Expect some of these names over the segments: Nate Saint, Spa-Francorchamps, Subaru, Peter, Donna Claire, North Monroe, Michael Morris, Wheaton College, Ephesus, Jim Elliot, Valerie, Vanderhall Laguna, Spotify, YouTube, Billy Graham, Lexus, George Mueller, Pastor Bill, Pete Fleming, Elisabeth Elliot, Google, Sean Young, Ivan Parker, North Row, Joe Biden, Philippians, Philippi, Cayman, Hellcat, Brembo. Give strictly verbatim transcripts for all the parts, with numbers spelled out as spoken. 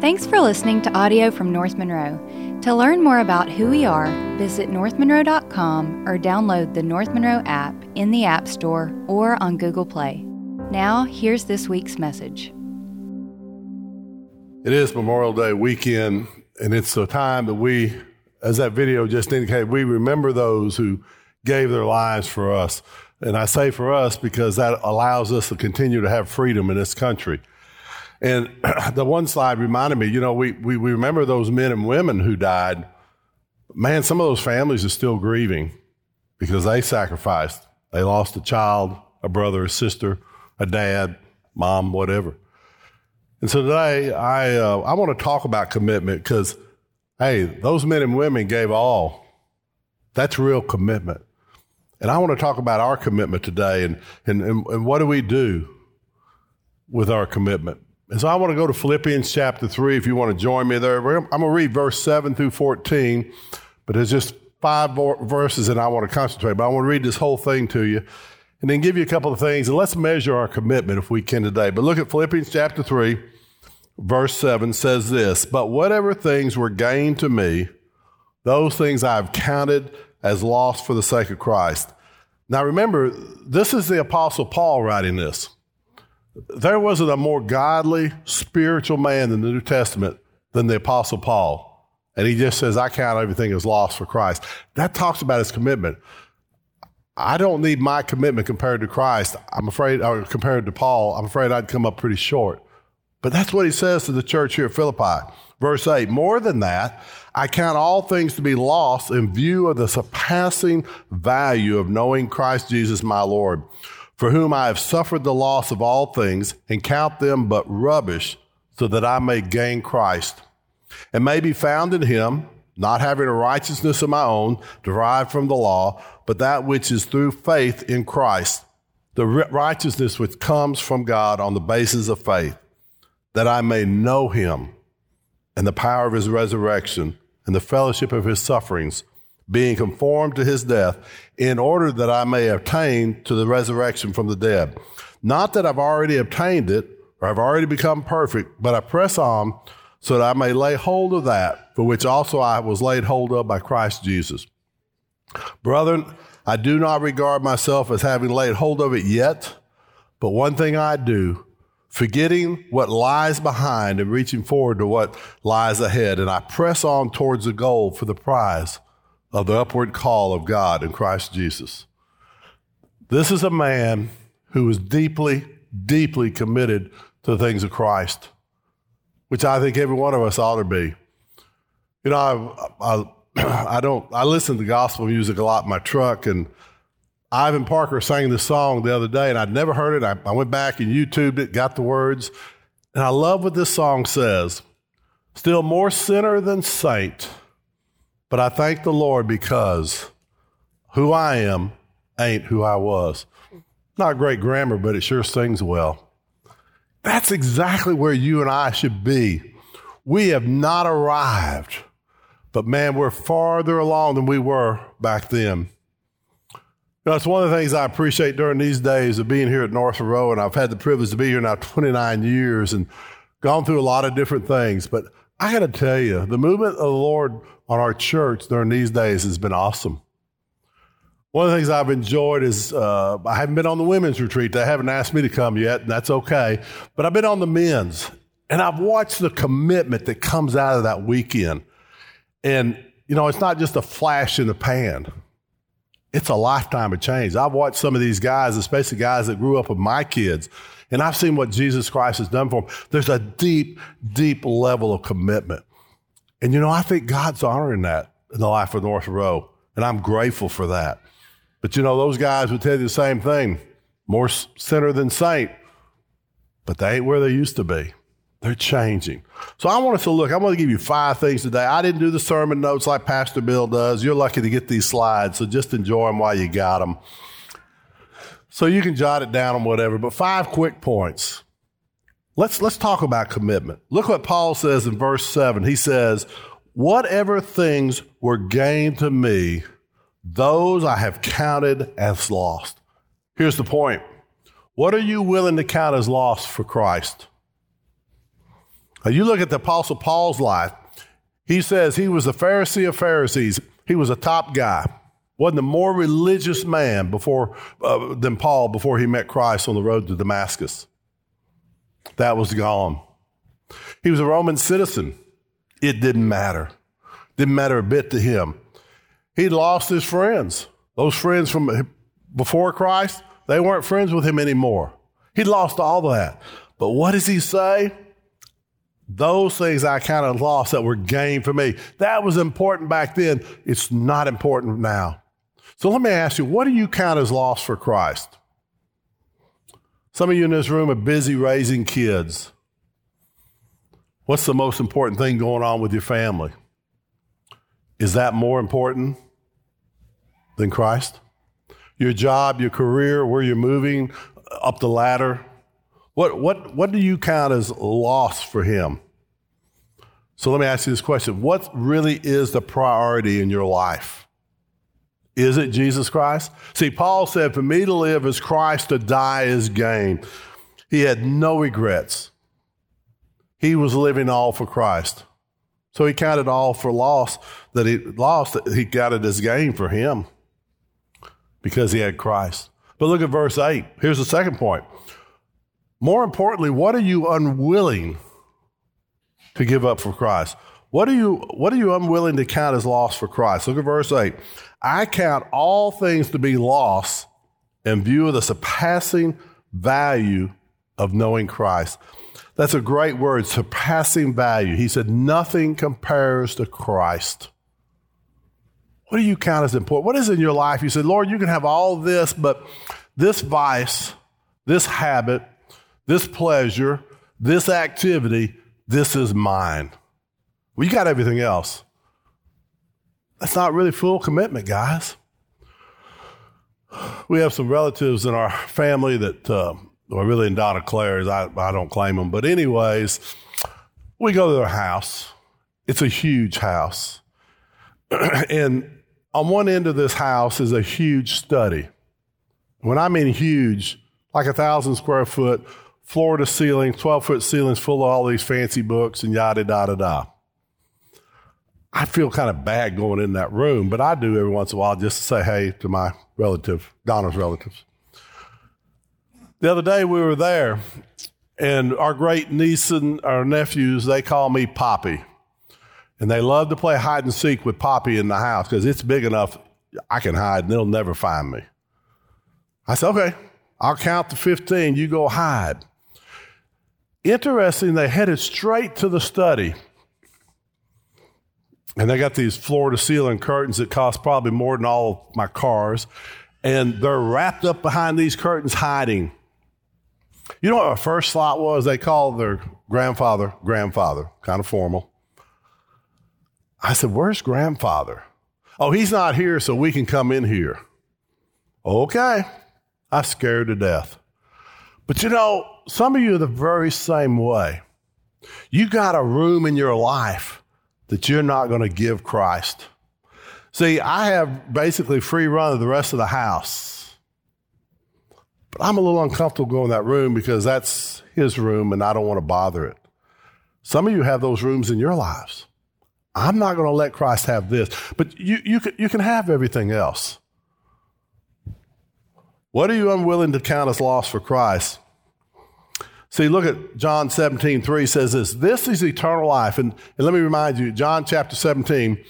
Thanks for listening to audio from North Monroe. To learn more about who we are, visit north monroe dot com or download the North Monroe app in the App Store or on Google Play. Now, here's this week's message. It is Memorial Day weekend, and it's a time that we, as that video just indicated, we remember those who gave their lives for us. And I say for us because that allows us to continue to have freedom in this country. And the one slide reminded me, you know, we, we, we remember those men and women who died. Man, some of those families are still grieving because they sacrificed. They lost a child, a brother, a sister, a dad, mom, whatever. And so today I uh, I want to talk about commitment because, hey, those men and women gave all. That's real commitment. And I want to talk about our commitment today and and and, and what do we do with our commitment. And so I want to go to Philippians chapter three, if you want to join me there. I'm going to read verse seven through fourteen, but there's just five verses and I want to concentrate. But I want to read this whole thing to you and then give you a couple of things. And let's measure our commitment if we can today. But look at Philippians chapter three, verse seven says this, "But whatever things were gained to me, those things I've counted as loss for the sake of Christ." Now remember, this is the Apostle Paul writing this. There wasn't a more godly, spiritual man in the New Testament than the Apostle Paul. And he just says, I count everything as loss for Christ. That talks about his commitment. I don't need my commitment compared to Christ. I'm afraid, or compared to Paul, I'm afraid I'd come up pretty short. But that's what he says to the church here at Philippi. Verse eight, "More than that, I count all things to be lost in view of the surpassing value of knowing Christ Jesus my Lord, for whom I have suffered the loss of all things, and count them but rubbish, so that I may gain Christ, and may be found in him, not having a righteousness of my own, derived from the law, but that which is through faith in Christ, the righteousness which comes from God on the basis of faith, that I may know him, and the power of his resurrection, and the fellowship of his sufferings, being conformed to his death, in order that I may attain to the resurrection from the dead. Not that I've already obtained it, or I've already become perfect, but I press on so that I may lay hold of that, for which also I was laid hold of by Christ Jesus. Brethren, I do not regard myself as having laid hold of it yet, but one thing I do, forgetting what lies behind and reaching forward to what lies ahead, and I press on towards the goal for the prize of the upward call of God in Christ Jesus." This is a man who was deeply, deeply committed to the things of Christ, which I think every one of us ought to be. You know, I I, I don't I listen to gospel music a lot in my truck, and Ivan Parker sang this song the other day, and I'd never heard it. I, I went back and YouTubed it, got the words, and I love what this song says. "Still more sinner than saint, but I thank the Lord because who I am ain't who I was." Not great grammar, but it sure sings well. That's exactly where you and I should be. We have not arrived, but man, we're farther along than we were back then. You know, it's one of the things I appreciate during these days of being here at North Row, and I've had the privilege to be here now twenty-nine years and gone through a lot of different things, but I got to tell you, the movement of the Lord on our church during these days has been awesome. One of the things I've enjoyed is uh, I haven't been on the women's retreat. They haven't asked me to come yet, and that's okay. But I've been on the men's, and I've watched the commitment that comes out of that weekend. And, you know, it's not just a flash in the pan. It's a lifetime of change. I've watched some of these guys, especially guys that grew up with my kids, and I've seen what Jesus Christ has done for them. There's a deep, deep level of commitment. And, you know, I think God's honoring that in the life of North Row, and I'm grateful for that. But, you know, those guys would tell you the same thing, more sinner than saint, but they ain't where they used to be. They're changing. So I want us to look. I want to give you five things today. I didn't do the sermon notes like Pastor Bill does. You're lucky to get these slides, so just enjoy them while you got them. So you can jot it down on whatever, but five quick points. Let's let's talk about commitment. Look what Paul says in verse seven. He says, "Whatever things were gained to me, those I have counted as lost." Here's the point. What are you willing to count as lost for Christ? Now you look at the Apostle Paul's life. He says he was a Pharisee of Pharisees. He was a top guy. Wasn't a more religious man before uh, than Paul before he met Christ on the road to Damascus. That was gone. He was a Roman citizen. It didn't matter. Didn't matter a bit to him. He lost his friends. Those friends from before Christ, they weren't friends with him anymore. He lost all that. But what does he say? Those things I kind of lost that were gained for me. That was important back then. It's not important now. So let me ask you, what do you count as lost for Christ? Some of you in this room are busy raising kids. What's the most important thing going on with your family? Is that more important than Christ? Your job, your career, where you're moving up the ladder. What, what, what do you count as loss for him? So let me ask you this question. What really is the priority in your life? Is it Jesus Christ? See, Paul said, for me to live is Christ, to die is gain. He had no regrets. He was living all for Christ. So he counted all for loss that he lost, that he got it as gain for him because he had Christ. But look at verse eight. Here's the second point. More importantly, what are you unwilling to give up for Christ? What are you, what are you unwilling to count as loss for Christ? Look at verse eight. I count all things to be lost in view of the surpassing value of knowing Christ. That's a great word, surpassing value. He said, nothing compares to Christ. What do you count as important? What is in your life? You said, Lord, you can have all this, but this vice, this habit, this pleasure, this activity, this is mine. Well, you got everything else. That's not really full commitment, guys. We have some relatives in our family that... Uh, Well, really in Donna Claire's, I, I don't claim them. But anyways, we go to their house. It's a huge house. And on one end of this house is a huge study. When I mean huge, like a thousand square foot, floor to ceiling, twelve foot ceilings full of all these fancy books and yada, yada, yada. I feel kind of bad going in that room, but I do every once in a while just to say hey to my relative, Donna's relatives. The other day we were there, and our great niece and our nephews, they call me Poppy. And they love to play hide and seek with Poppy in the house because it's big enough I can hide and they'll never find me. I said, okay, I'll count to fifteen, you go hide. Interesting, they headed straight to the study. And they got these floor-to-ceiling curtains that cost probably more than all of my cars. And they're wrapped up behind these curtains hiding. You know what our first thought was? They called their grandfather, grandfather, kind of formal. I said, where's grandfather? Oh, he's not here, so we can come in here. Okay. I'm scared to death. But you know, some of you are the very same way. You got a room in your life that you're not going to give Christ. See, I have basically free run of the rest of the house. But I'm a little uncomfortable going in that room because that's his room and I don't want to bother it. Some of you have those rooms in your lives. I'm not going to let Christ have this. But you, you, can, you can have everything else. What are you unwilling to count as loss for Christ? See, look at John seventeen three says this. This is eternal life. And, and let me remind you, John chapter seventeen,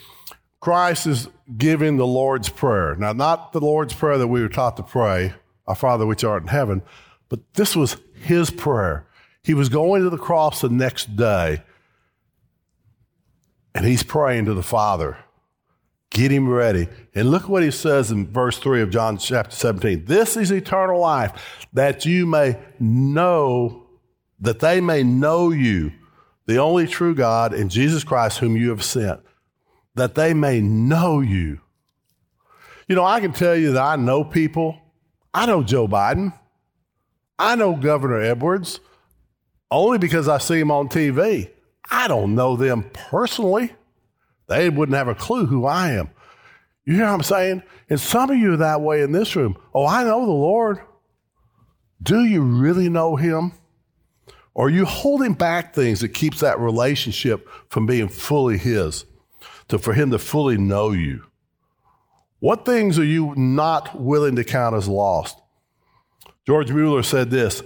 Christ is giving the Lord's Prayer. Now, not the Lord's Prayer that we were taught to pray, our Father which art in heaven, but this was his prayer. He was going to the cross the next day, and he's praying to the Father. Get him ready. And look what he says in verse three of John chapter seventeen. This is eternal life, that you may know, that they may know you, the only true God, and Jesus Christ whom you have sent. That they may know you. You know, I can tell you that I know people. I know Joe Biden. I know Governor Edwards only because I see him on T V. I don't know them personally. They wouldn't have a clue who I am. You hear what I'm saying? And some of you are that way in this room. Oh, I know the Lord. Do you really know him? Or are you holding back things that keeps that relationship from being fully his, to for him to fully know you? What things are you not willing to count as lost? George Mueller said this,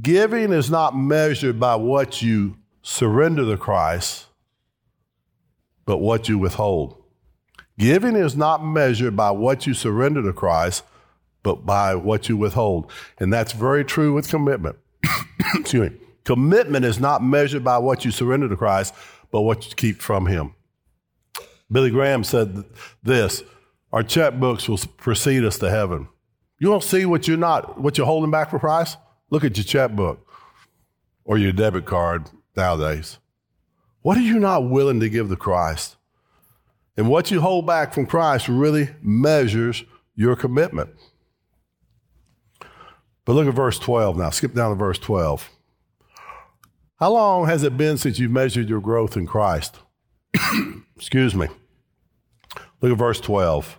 giving is not measured by what you surrender to Christ, but what you withhold. Giving is not measured by what you surrender to Christ, but by what you withhold. And that's very true with commitment. Excuse me. Commitment is not measured by what you surrender to Christ, but what you keep from him. Billy Graham said this, our checkbooks will precede us to heaven. You don't see what you're not, what you're holding back for Christ? Look at your checkbook or your debit card nowadays. What are you not willing to give to Christ? And what you hold back from Christ really measures your commitment. But look at verse twelve now. Skip down to verse twelve. How long has it been since you've measured your growth in Christ? Excuse me. Look at verse twelve.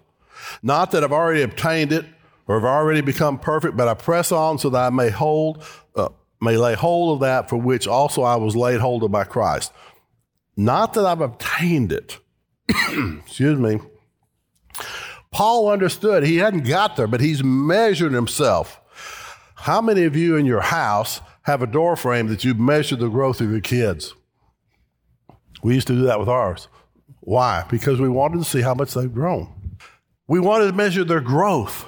Not that I've already obtained it or have already become perfect, but I press on so that I may hold, uh, may lay hold of that for which also I was laid hold of by Christ. Not that I've obtained it. Excuse me. Paul understood. He hadn't got there, but he's measured himself. How many of you in your house have a door frame that you measure the growth of your kids? We used to do that with ours. Why? Because we wanted to see how much they've grown. We wanted to measure their growth.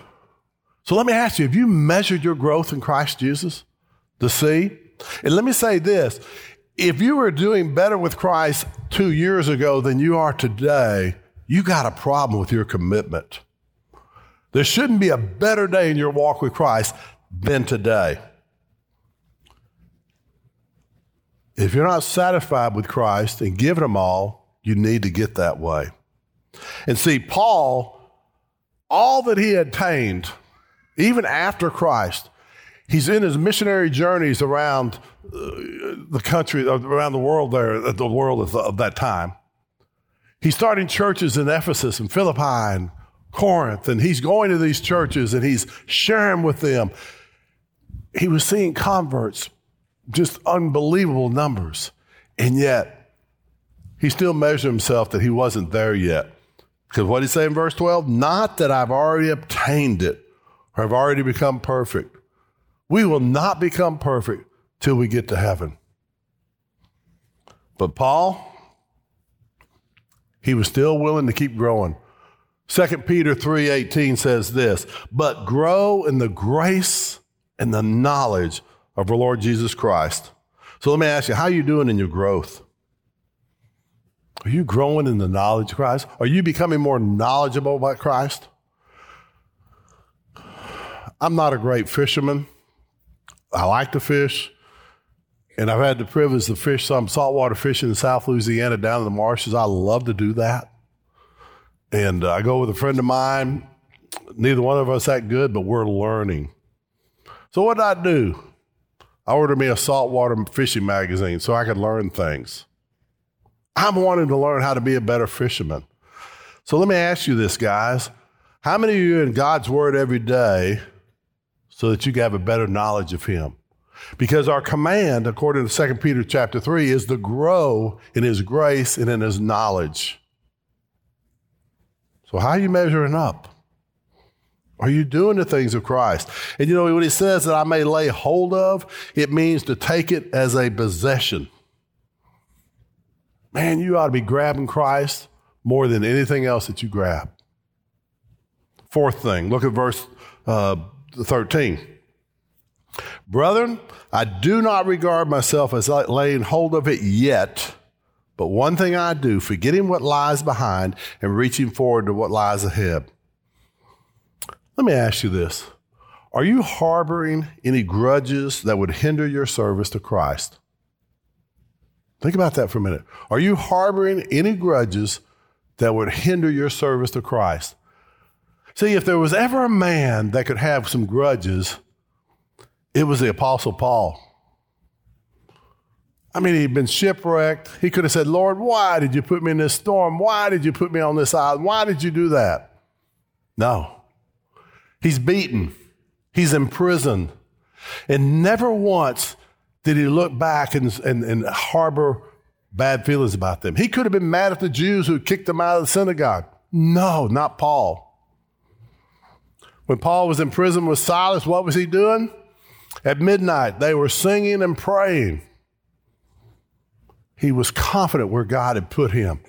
So let me ask you, have you measured your growth in Christ Jesus to see? And let me say this. If you were doing better with Christ two years ago than you are today, you got a problem with your commitment. There shouldn't be a better day in your walk with Christ than today. If you're not satisfied with Christ and giving him all, you need to get that way. And see, Paul, all that he attained, even after Christ, he's in his missionary journeys around the country, around the world there, the world of that time. He's starting churches in Ephesus and Philippi and Corinth, and he's going to these churches and he's sharing with them. He was seeing converts, just unbelievable numbers, and yet he still measured himself that he wasn't there yet. Because what did he say in verse twelve? Not that I've already obtained it or have already become perfect. We will not become perfect till we get to heaven. But Paul, he was still willing to keep growing. Second Peter three eighteen says this, but grow in the grace and the knowledge of our Lord Jesus Christ. So let me ask you, how are you doing in your growth? Are you growing in the knowledge of Christ? Are you becoming more knowledgeable about Christ? I'm not a great fisherman. I like to fish, and I've had the privilege to fish some saltwater fishing in South Louisiana down in the marshes. I love to do that. And uh, I go with a friend of mine. Neither one of us that good, but we're learning. So what did I do? I ordered me a saltwater fishing magazine so I could learn things. I'm wanting to learn how to be a better fisherman. So let me ask you this, guys. How many of you are in God's Word every day so that you can have a better knowledge of him? Because our command, according to Second Peter chapter three, is to grow in his grace and in his knowledge. So how are you measuring up? Are you doing the things of Christ? And you know, when he says that I may lay hold of, it means to take it as a possession. Man, you ought to be grabbing Christ more than anything else that you grab. Fourth thing, look at verse uh, thirteen. Brethren, I do not regard myself as laying hold of it yet, but one thing I do, forgetting what lies behind and reaching forward to what lies ahead. Let me ask you this. Are you harboring any grudges that would hinder your service to Christ? Think about that for a minute. Are you harboring any grudges that would hinder your service to Christ? See, if there was ever a man that could have some grudges, it was the Apostle Paul. I mean, he'd been shipwrecked. He could have said, Lord, why did you put me in this storm? Why did you put me on this island? Why did you do that? No. He's beaten. He's imprisoned. And never once did he look back and, and, and harbor bad feelings about them. He could have been mad at the Jews who kicked him out of the synagogue. No, not Paul. When Paul was in prison with Silas, what was he doing? At midnight, they were singing and praying. He was confident where God had put him.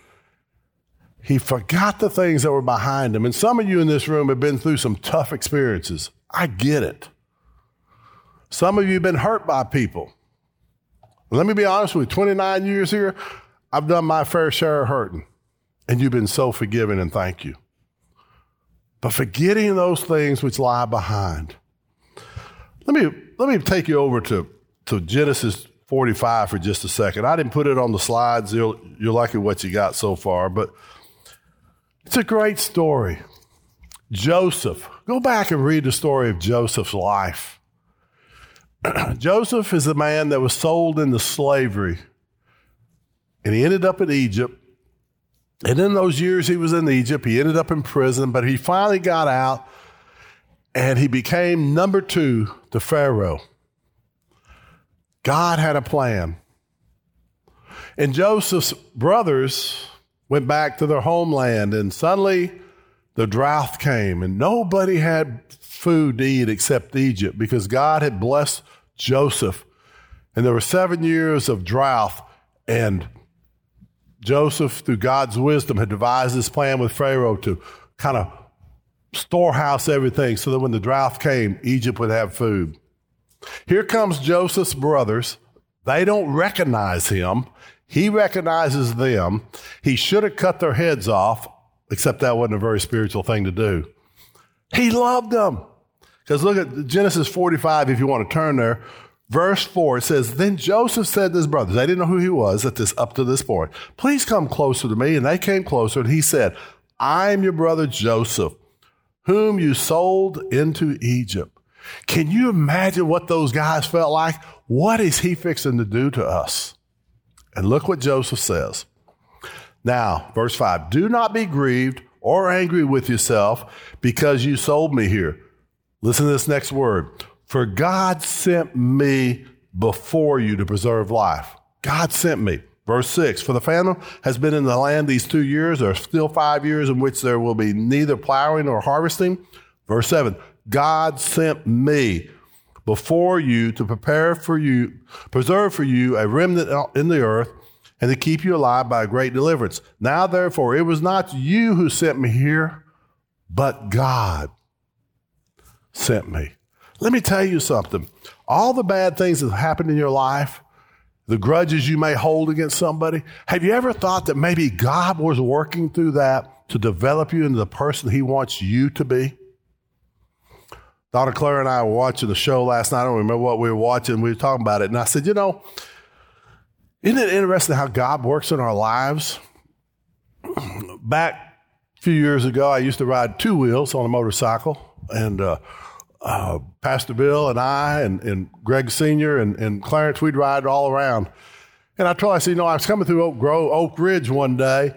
He forgot the things that were behind him. And some of you in this room have been through some tough experiences. I get it. Some of you have been hurt by people. Let me be honest with you, twenty-nine years here, I've done my fair share of hurting. And you've been so forgiving, and thank you. But forgetting those things which lie behind. Let me let me take you over to, to Genesis forty-five for just a second. I didn't put it on the slides. You're, you're liking what you got so far, but it's a great story. Joseph. Go back and read the story of Joseph's life. Joseph is the man that was sold into slavery, and he ended up in Egypt. And in those years he was in Egypt, he ended up in prison, but he finally got out, and he became number two to Pharaoh. God had a plan. And Joseph's brothers went back to their homeland, and suddenly the drought came, and nobody had food to eat except Egypt, because God had blessed Joseph. And there were seven years of drought, and Joseph, through God's wisdom, had devised this plan with Pharaoh to kind of storehouse everything so that when the drought came, Egypt would have food. Here comes Joseph's brothers. They don't recognize him. He recognizes them. He should have cut their heads off, except that wasn't a very spiritual thing to do. He loved them. Because look at Genesis forty-five, if you want to turn there. Verse four, it says, Then Joseph said to his brothers, they didn't know who he was at this up to this point, please come closer to me. And they came closer, and he said, I am your brother Joseph, whom you sold into Egypt. Can you imagine what those guys felt like? What is he fixing to do to us? And look what Joseph says. Now, verse five, do not be grieved or angry with yourself because you sold me here. Listen to this next word. For God sent me before you to preserve life. God sent me. Verse six, for the famine has been in the land these two years. There are still five years in which there will be neither plowing nor harvesting. Verse seven, God sent me before you to prepare for you, preserve for you a remnant in the earth, and to keep you alive by a great deliverance. Now, therefore, it was not you who sent me here, but God sent me. Let me tell you something. All the bad things that have happened in your life, the grudges you may hold against somebody, have you ever thought that maybe God was working through that to develop you into the person he wants you to be? Donna Claire and I were watching a show last night. I don't remember what we were watching. We were talking about it. And I said, you know, isn't it interesting how God works in our lives? Back a few years ago, I used to ride two wheels on a motorcycle, and uh, uh, Pastor Bill and I and, and Greg Senior and, and Clarence, we'd ride all around. And I told I said, you know, I was coming through Oak Grove, Oak Ridge one day,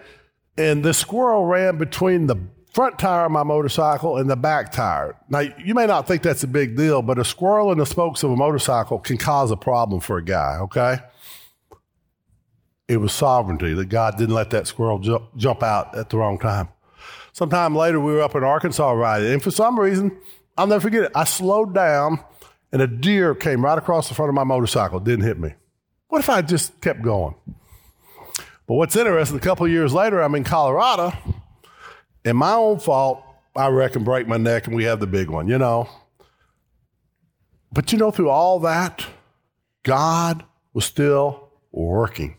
and this squirrel ran between the front tire of my motorcycle and the back tire. Now, you may not think that's a big deal, but a squirrel in the spokes of a motorcycle can cause a problem for a guy, okay? It was sovereignty that God didn't let that squirrel ju- jump out at the wrong time. Sometime later, we were up in Arkansas riding, and for some reason, I'll never forget it. I slowed down, and a deer came right across the front of my motorcycle. It didn't hit me. What if I just kept going? But what's interesting, a couple of years later, I'm in Colorado, and my own fault, I reckon, break my neck, and we have the big one, you know. But you know, through all that, God was still working.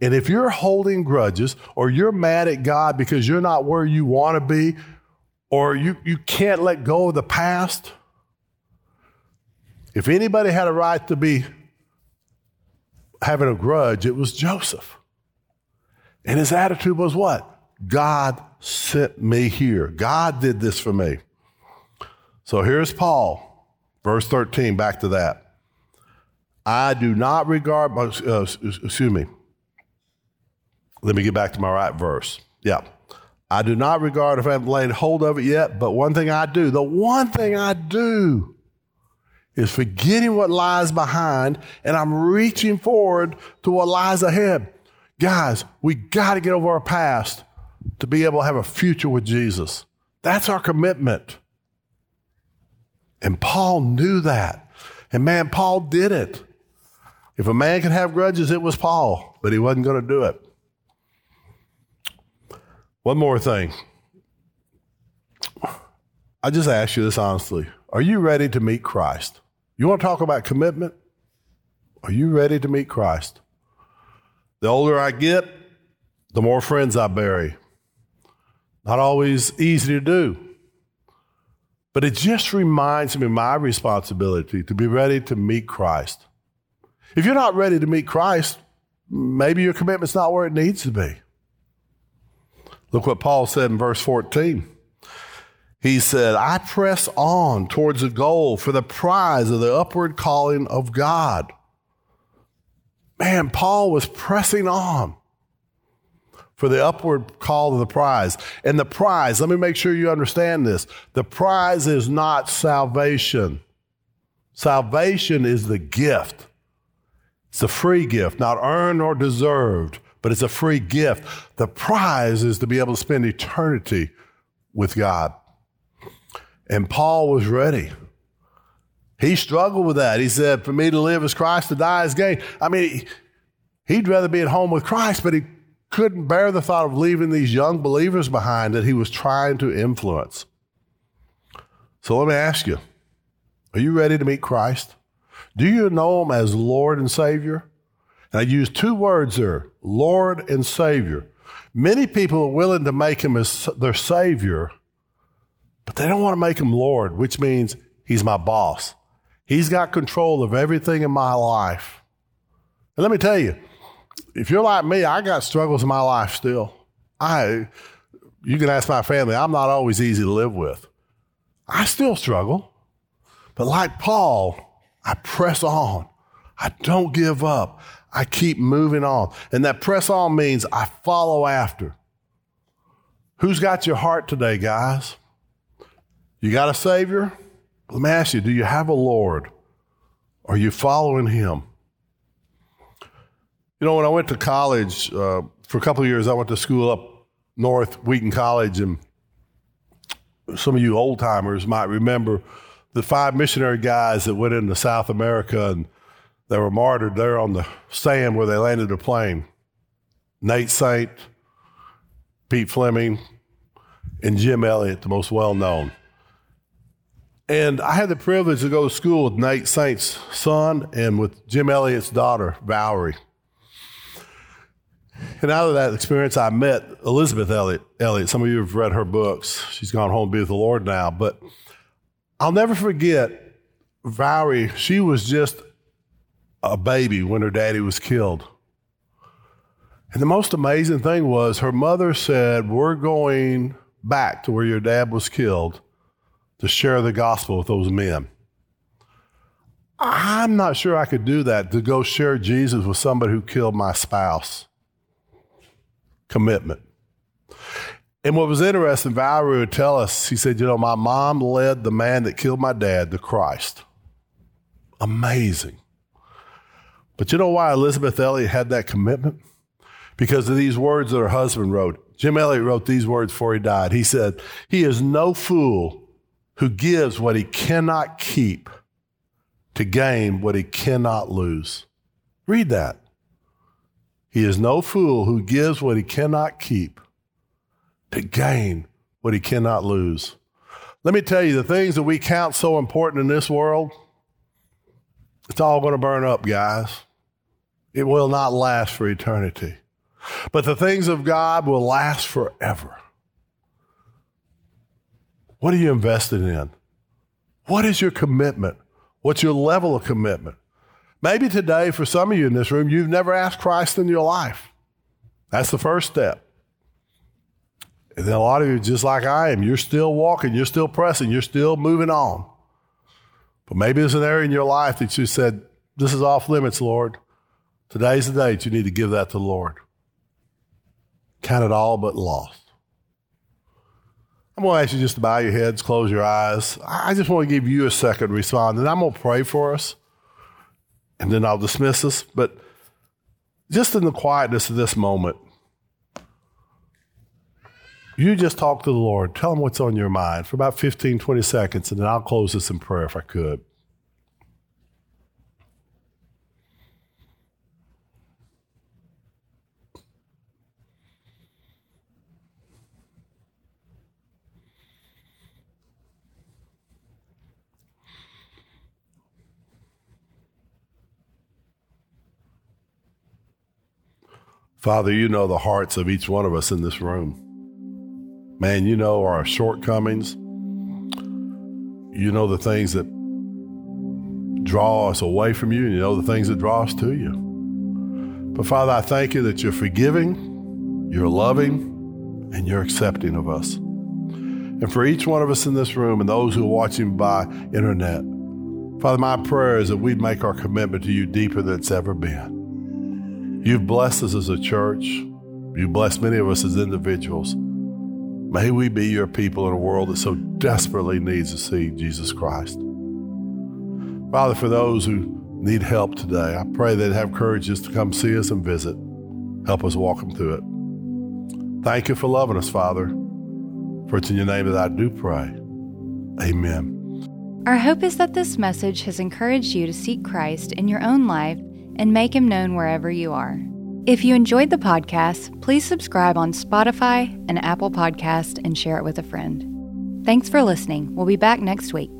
And if you're holding grudges, or you're mad at God because you're not where you want to be, or you, you can't let go of the past, if anybody had a right to be having a grudge, it was Joseph. And his attitude was what? God sent me here. God did this for me. So here's Paul, verse thirteen, back to that. I do not regard, uh, excuse me, let me get back to my right verse. Yeah. I do not regard if I haven't laid hold of it yet, but one thing I do, the one thing I do is forgetting what lies behind, and I'm reaching forward to what lies ahead. Guys, we got to get over our past to be able to have a future with Jesus. That's our commitment. And Paul knew that. And man, Paul did it. If a man could have grudges, it was Paul, but he wasn't going to do it. One more thing. I just ask you this honestly. Are you ready to meet Christ? You want to talk about commitment? Are you ready to meet Christ? The older I get, the more friends I bury. Not always easy to do. But it just reminds me of my responsibility to be ready to meet Christ. If you're not ready to meet Christ, maybe your commitment's not where it needs to be. Look what Paul said in verse fourteen. He said, I press on towards the goal for the prize of the upward calling of God. Man, Paul was pressing on for the upward call to the prize. And the prize, let me make sure you understand this. The prize is not salvation. Salvation is the gift. It's a free gift, not earned or deserved, but it's a free gift. The prize is to be able to spend eternity with God. And Paul was ready. He struggled with that. He said, for me to live is Christ, to die is gain. I mean, he'd rather be at home with Christ, but he couldn't bear the thought of leaving these young believers behind that he was trying to influence. So let me ask you, are you ready to meet Christ? Do you know him as Lord and Savior? And I use two words there, Lord and Savior. Many people are willing to make him as their Savior, but they don't want to make him Lord, which means he's my boss. He's got control of everything in my life. And let me tell you, if you're like me, I got struggles in my life still. I, you can ask my family, I'm not always easy to live with. I still struggle. But like Paul, I press on. I don't give up. I keep moving on. And that press on means I follow after. Who's got your heart today, guys? You got a Savior? Let me ask you, do you have a Lord? Are you following him? You know, when I went to college uh, for a couple of years, I went to school up north, Wheaton College, and some of you old-timers might remember the five missionary guys that went into South America, and they were martyred there on the sand where they landed their plane. Nate Saint, Pete Fleming, and Jim Elliot, the most well-known. And I had the privilege to go to school with Nate Saint's son and with Jim Elliot's daughter, Valerie. And out of that experience, I met Elisabeth Elliot. Elliot. Some of you have read her books. She's gone home to be with the Lord now. But I'll never forget Valerie. She was just a baby when her daddy was killed. And the most amazing thing was her mother said, we're going back to where your dad was killed to share the gospel with those men. I'm not sure I could do that, to go share Jesus with somebody who killed my spouse. Commitment. And what was interesting, Valerie would tell us, she said, you know, my mom led the man that killed my dad to Christ. Amazing. But you know why Elisabeth Elliot had that commitment? Because of these words that her husband wrote. Jim Elliot wrote these words before he died. He said, he is no fool who gives what he cannot keep to gain what he cannot lose. Read that. He is no fool who gives what he cannot keep to gain what he cannot lose. Let me tell you, the things that we count so important in this world, it's all going to burn up, guys. It will not last for eternity. But the things of God will last forever. What are you invested in? What is your commitment? What's your level of commitment? Maybe today, for some of you in this room, you've never asked Christ in your life. That's the first step. And then a lot of you, just like I am, you're still walking, you're still pressing, you're still moving on. But maybe there's an area in your life that you said, this is off limits, Lord. Today's the day that you need to give that to the Lord. Count it all but lost. I'm going to ask you just to bow your heads, close your eyes. I just want to give you a second to respond, and I'm going to pray for us, and then I'll dismiss us. But just in the quietness of this moment, you just talk to the Lord. Tell him what's on your mind for about fifteen, twenty seconds, and then I'll close this in prayer if I could. Father, you know the hearts of each one of us in this room. Man, you know our shortcomings. You know the things that draw us away from you, and you know the things that draw us to you. But Father, I thank you that you're forgiving, you're loving, and you're accepting of us. And for each one of us in this room and those who are watching by internet, Father, my prayer is that we'd make our commitment to you deeper than it's ever been. You've blessed us as a church. You've blessed many of us as individuals. May we be your people in a world that so desperately needs to see Jesus Christ. Father, for those who need help today, I pray they'd have courage just to come see us and visit. Help us walk them through it. Thank you for loving us, Father. For it's in your name that I do pray. Amen. Our hope is that this message has encouraged you to seek Christ in your own life and make him known wherever you are. If you enjoyed the podcast, please subscribe on Spotify and Apple Podcasts and share it with a friend. Thanks for listening. We'll be back next week.